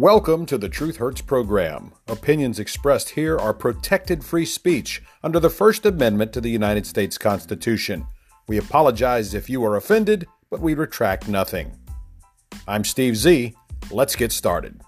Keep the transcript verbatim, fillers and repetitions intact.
Welcome to the Truth Hurts program. Opinions expressed here are protected free speech under the First Amendment to the United States Constitution. We apologize if you are offended, but we retract nothing. I'm Steve Z. Let's get started.